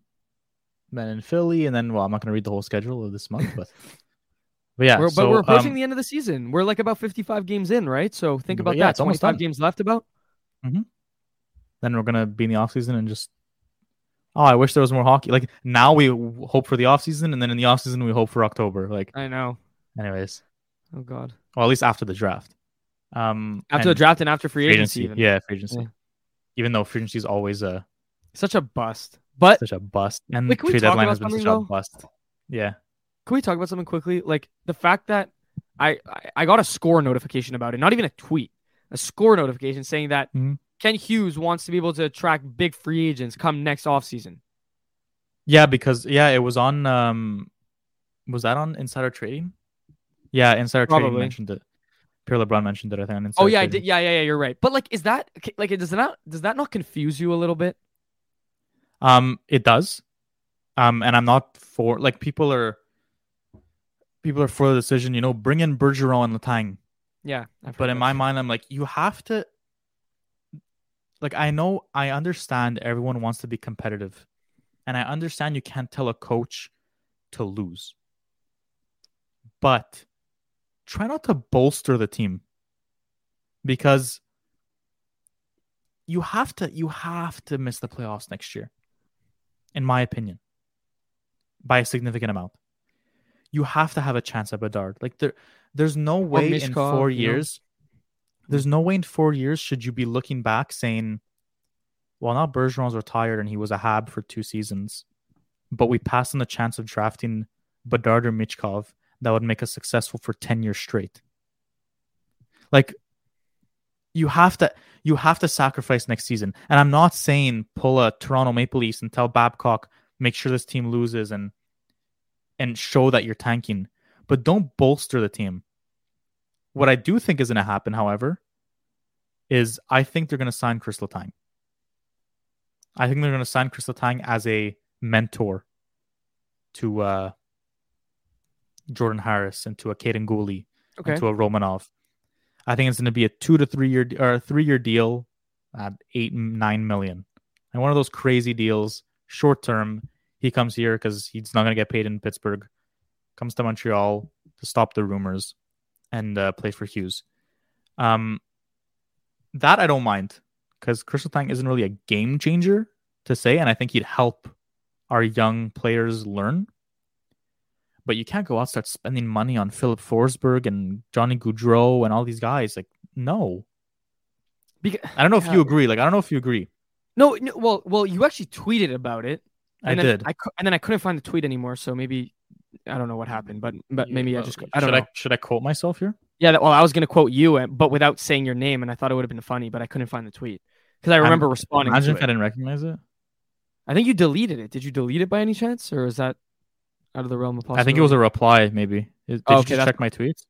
in Philly, and then I'm not going to read the whole schedule of this month, but yeah. But we're approaching the end of the season. We're like about 55 games in, right? So think about that. 25 games left about. Mm-hmm. Then we're going to be in the offseason and just. Oh, I wish there was more hockey. Like now we hope for the offseason, and then in the offseason we hope for October. Like I know. Anyways. Oh God. Well, at least after the draft. After the draft and after free agency. Even. Yeah, free agency. Yeah. Even though free agency is always such a bust. But such a bust. And the trade deadline has been such a bust. Yeah. Can we talk about something quickly? Like the fact that I got a score notification about it, not even a tweet, a score notification saying that Kent Hughes wants to be able to attract big free agents come next offseason. Yeah, because it was on was that on Insider Trading? Yeah, Insider Trading mentioned it. Pierre LeBrun mentioned it, I think. Oh, yeah, I did. Yeah, you're right. But, like, is that... Like, does that not confuse you a little bit? It does. And I'm not for... Like, people are for the decision, you know, bring in Bergeron and Letang. Yeah. But in my mind, I'm like, you have to... Like, I know, I understand everyone wants to be competitive. And I understand you can't tell a coach to lose. But... try not to bolster the team because you have to miss the playoffs next year, in my opinion, by a significant amount. You have to have a chance at Bedard. Like there's no way Michkov, in 4 years. There's no way in 4 years should you be looking back saying, well, now Bergeron's retired and he was a Hab for 2 seasons, but we passed on the chance of drafting Bedard or Michkov. That would make us successful for 10 years straight. Like you have to sacrifice next season. And I'm not saying pull a Toronto Maple Leafs and tell Babcock, make sure this team loses and and show that you're tanking, but don't bolster the team. What I do think is going to happen, however, is I think they're going to sign Chris Letang. I think they're going to sign Chris Letang as a mentor to Jordan Harris and to a Kaden Gooley and to a Romanov. I think it's going to be a 2 to 3 year or a 3 year deal at $8-9 million. And one of those crazy deals, short term. He comes here because he's not going to get paid in Pittsburgh. Comes to Montreal to stop the rumors and play for Hughes. That I don't mind because Chris Letang isn't really a game changer to say, and I think he'd help our young players learn. But you can't go out and start spending money on Philip Forsberg and Johnny Gaudreau and all these guys. Like, no. I don't know if you agree. No. Well, you actually tweeted about it. I did. And then I couldn't find the tweet anymore. So maybe I don't know what happened, but maybe I just, I don't know. Should I quote myself here? Yeah. Well, I was going to quote you, but without saying your name. And I thought it would have been funny, but I couldn't find the tweet because I remember responding. Imagine if I didn't recognize it. I think you deleted it. Did you delete it by any chance? Or is that out of the realm of possibility? I think it was a reply, maybe. Did you check my tweets?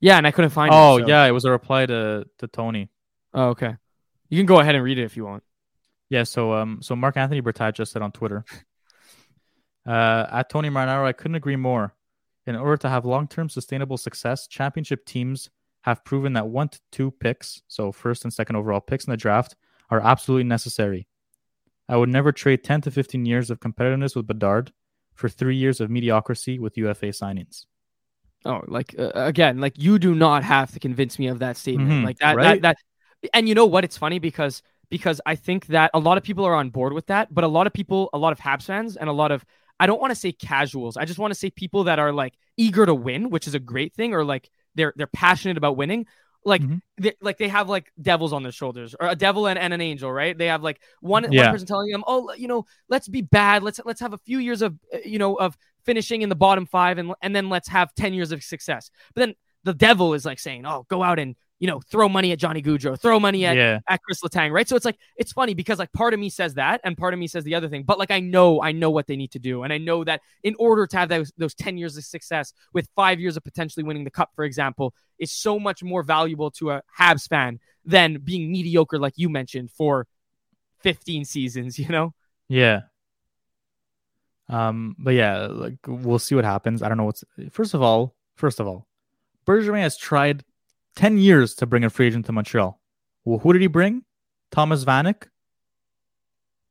Yeah, and I couldn't find it. Oh, yeah, it was a reply to Tony. Oh, okay. You can go ahead and read it if you want. Yeah, so Mark Anthony Bertat just said on Twitter, at Tony Marinaro, I couldn't agree more. In order to have long-term sustainable success, championship teams have proven that 1 to 2 picks, so first and second overall picks in the draft, are absolutely necessary. I would never trade 10 to 15 years of competitiveness with Bedard for 3 years of mediocrity with UFA signings. Oh, again, you do not have to convince me of that statement. Mm-hmm, like that, right? that, and you know what? It's funny because I think that a lot of people are on board with that, but a lot of Habs fans and a lot of, I don't want to say casuals. I just want to say people that are like eager to win, which is a great thing, or like they're passionate about winning. Like, mm-hmm. They have like devils on their shoulders, or a devil and an angel, right? They have like one person telling them, oh, you know, let's be bad. Let's have a few years of, you know, of finishing in the bottom five and then let's have 10 years of success. But then the devil is like saying, oh, go out and, you know, throw money at Johnny Gaudreau, throw money at Chris Letang, right? So it's like, it's funny because like part of me says that and part of me says the other thing, but like, I know what they need to do. And I know that in order to have those 10 years of success with 5 years of potentially winning the cup, for example, is so much more valuable to a Habs fan than being mediocre, like you mentioned, for 15 seasons, you know? Yeah. But yeah, like we'll see what happens. I don't know what's, first of all, Bergevin has tried 10 years to bring a free agent to Montreal. Well, who did he bring? Thomas Vanek,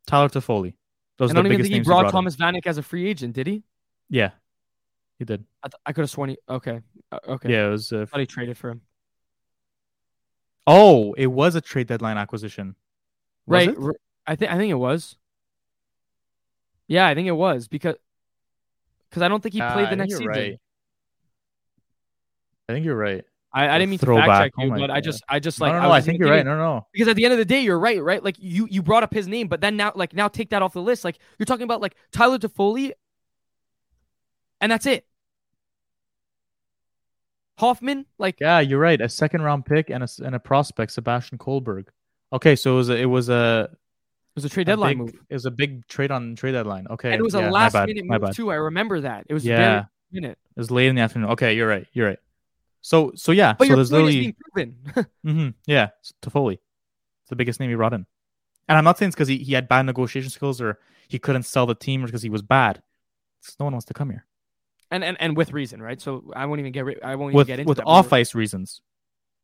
Tyler Toffoli. Those are the biggest names he brought. I don't even think he brought Thomas Vanek as a free agent, did he? Yeah, he did. I could have sworn he... Okay. Yeah, it was... I thought he traded for him. Oh, it was a trade deadline acquisition. Right. I think it was. Yeah, I think it was because I don't think he played the next season. Right. I think you're right. I didn't mean to fact check you, but I just No, I think you're right. No. Because at the end of the day, you're right, right? Like you brought up his name, but then now take that off the list. Like you're talking about like Tyler Toffoli, and that's it. Hoffman, like yeah, you're right. A second round pick and a prospect, Sebastian Kohlberg. Okay, so it was a trade deadline move. It was a big trade on trade deadline. Okay, and it was a last minute move too. I remember that. It was very minute. It was late in the afternoon. Okay, you're right. So yeah. But so there's literally proven. Mm-hmm, yeah, Toffoli. It's the biggest name he brought in. And I'm not saying it's because he had bad negotiation skills or he couldn't sell the team or because he was bad. It's no one wants to come here. And with reason, right? So I won't even get into that. With off-ice reasons.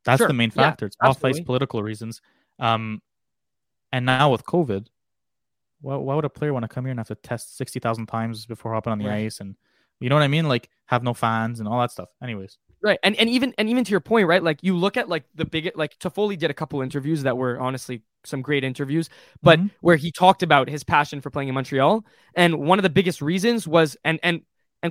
That's the main factor. Yeah, it's off-ice political reasons. And now with COVID, why would a player want to come here and have to test 60,000 times before hopping on the ice and you know what I mean? Like have no fans and all that stuff. Anyways. Right. And even to your point, right? Like you look at like the biggest, like Toffoli did a couple interviews that were honestly some great interviews, but mm-hmm. where he talked about his passion for playing in Montreal. And one of the biggest reasons was, and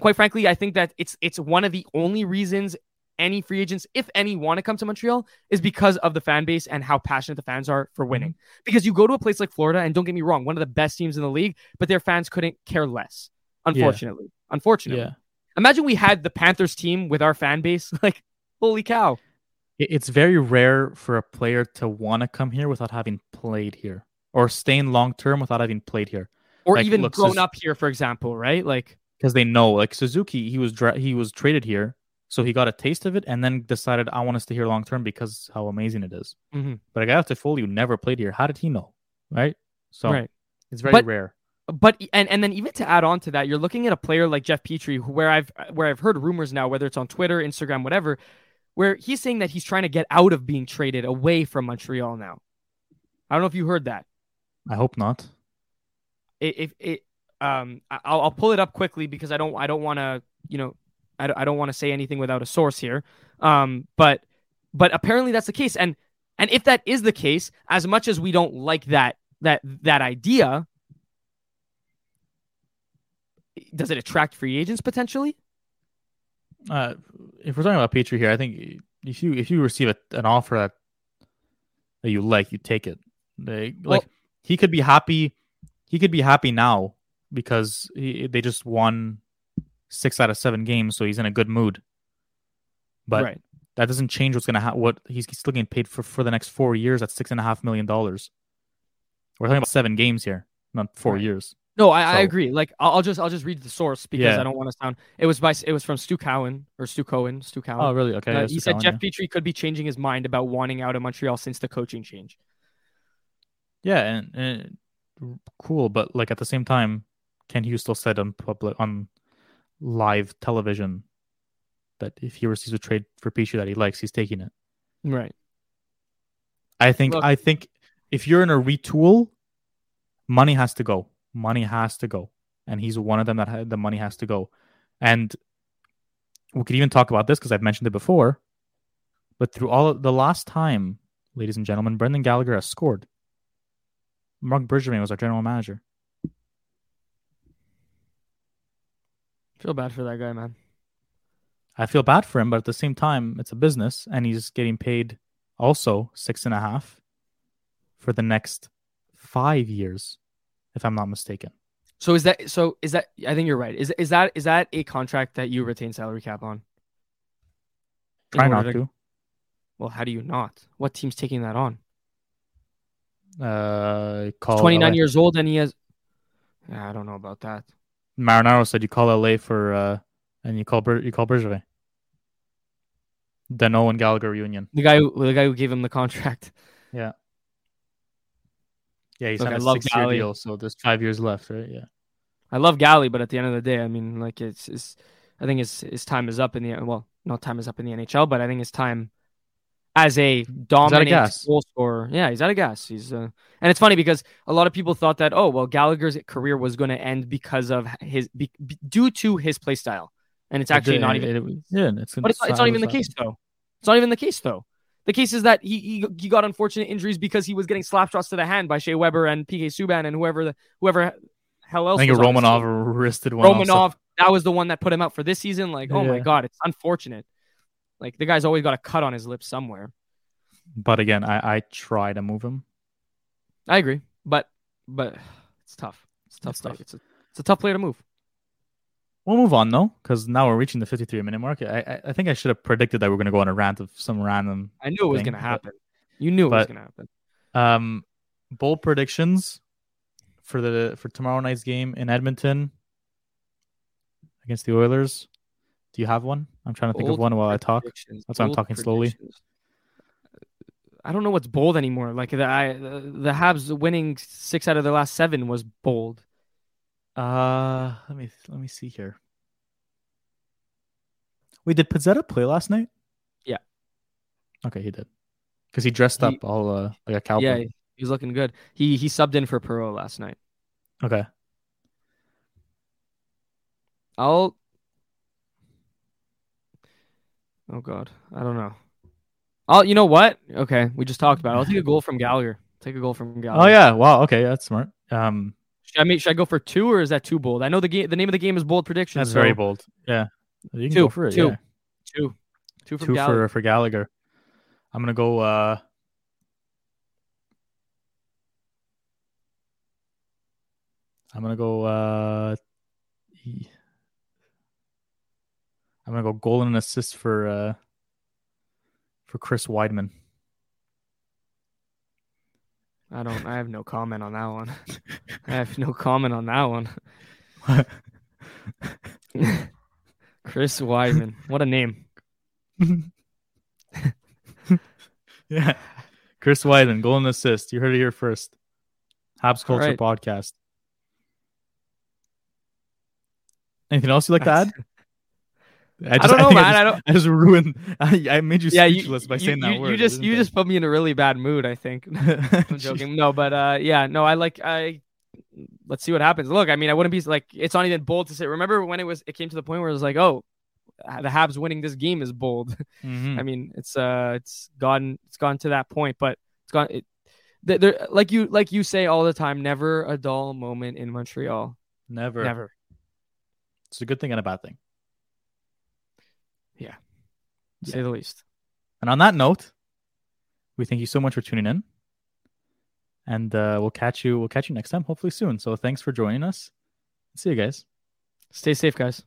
quite frankly, I think that it's one of the only reasons any free agents, if any, want to come to Montreal is because of the fan base and how passionate the fans are for winning. Because you go to a place like Florida, and don't get me wrong, one of the best teams in the league, but their fans couldn't care less, unfortunately. Yeah. Unfortunately. Yeah. Imagine we had the Panthers team with our fan base. Like, holy cow. It's very rare for a player to want to come here without having played here or staying long-term without having played here. Or even grown up here, for example, right? Like, because they know, like Suzuki, he was traded here, so he got a taste of it and then decided, I want to stay here long term because how amazing it is. Mm-hmm. But a guy like Toffoli who never played here, how did he know? Right? So it's very rare. But and then even to add on to that, you're looking at a player like Jeff Petrie, where I've heard rumors now, whether it's on Twitter, Instagram, whatever, where he's saying that he's trying to get out of being traded away from Montreal now. I don't know if you heard that. I hope not. I'll pull it up quickly because I don't want to say anything without a source here. But apparently that's the case, and if that is the case, as much as we don't like that idea. Does it attract free agents potentially? If we're talking about Petrie here, I think if you receive an offer that you like, you take it. He could be happy now because they just won 6 out of 7 games, so he's in a good mood. But that doesn't change what's going to happen. What he's still getting paid for the next 4 years at $6.5 million. We're talking about 7 games here, not 4 years. No, I agree. Like I'll just read the source because I don't want to sound. It was from Stu Cowan or Stu Cohen. Stu Cowan. Oh, really? Okay. He said Jeff Petrie could be changing his mind about wanting out of Montreal since the coaching change. Yeah, and cool, but like at the same time, Kent Hughes still said on live television that if he receives a trade for Petrie that he likes, he's taking it. Right. I think if you're in a retool, money has to go. Money has to go, and he's one of them that the money has to go. And we could even talk about this because I've mentioned it before, but through all of the last time, ladies and gentlemen, Brendan Gallagher has scored. Marc Bergevin was our general manager. I feel bad for that guy, man. I feel bad for him, but at the same time, it's a business, and he's getting paid also $6.5 for the next 5 years. If I'm not mistaken. So is that? I think you're right. Is that a contract that you retain salary cap on? Try not to. Well, how do you not? What team's taking that on? He's 29 years old, and he has. I don't know about that. Marinaro said you call LA for, and you call Bergevin. Dano and Gallagher reunion. The guy who gave him the contract. Yeah. Yeah, he's on a 6-year deal, so there's 5 years left, right? Yeah, I love Galley, but at the end of the day, I mean, like I think his time is up in the NHL, but I think his time as a dominant goal scorer, yeah, he's out of gas. He's and it's funny because a lot of people thought that Gallagher's career was going to end because of due to his play style, and it's actually not even. Yeah, it's not even the case though. It's not even the case though. The case is that he got unfortunate injuries because he was getting slap shots to the hand by Shea Weber and PK Subban and whoever hell else. I think Romanov wristed one. Romanov, that was the one that put him out for this season. Like, oh my God, it's unfortunate. Like the guy's always got a cut on his lip somewhere. But again, I try to move him. I agree, but it's tough. It's tough. It's a tough player to move. We'll move on, though, because now we're reaching the 53-minute mark. I think I should have predicted that we're going to go on a rant of some random I knew it was going to happen. You knew it was going to happen. Bold predictions for tomorrow night's game in Edmonton against the Oilers. Do you have one? I'm trying to think of one while I talk. That's why I'm talking slowly. I don't know what's bold anymore. Like the Habs winning 6 out of their last 7 was bold. Let me see here. Wait, did Pizzetta play last night? Yeah. Okay, he did. Because he dressed up all like a cowboy. Yeah, he was looking good. He subbed in for Perreault last night. Okay. Oh God, I don't know. You know what? Okay, we just talked about it. I'll take a goal from Gallagher. Oh yeah, wow. Okay, that's smart. Should I go for 2 or is that too bold? I know the name of the game is bold predictions. That's very bold. Yeah. You can go for it. Two for Gallagher. I'm going to go. I'm going to go goal and assist for Chris Weidman. I have no comment on that one. Chris Wyman. What a name. Yeah. Chris Wyman, goal and assist. You heard it here first. Habs Culture Podcast. Anything else you'd like to add? I don't know, man. I just ruined. I made you speechless by saying that word. You just put me in a really bad mood, I think. I'm joking. No, but yeah, no. Let's see what happens. Look, I mean, I wouldn't be like, it's not even bold to say. Remember when it came to the point where it was like, oh, the Habs winning this game is bold. Mm-hmm. I mean, it's gone to that point, but it's gone. Like you say all the time, never a dull moment in Montreal. Never. It's a good thing and a bad thing. Yeah. To say the least. And on that note, we thank you so much for tuning in. And we'll catch you next time, hopefully soon. So thanks for joining us. See you guys. Stay safe, guys.